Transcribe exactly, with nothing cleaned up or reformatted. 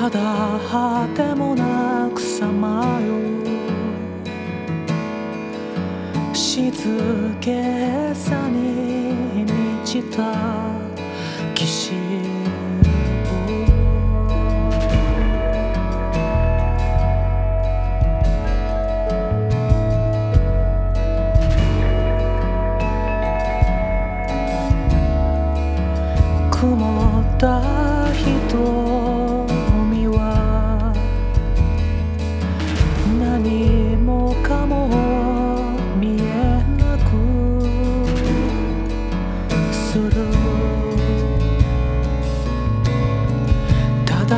ただ果てもなくさまよう静けさに満ちた岸。曇った瞳は何もかも見えなくする。ただ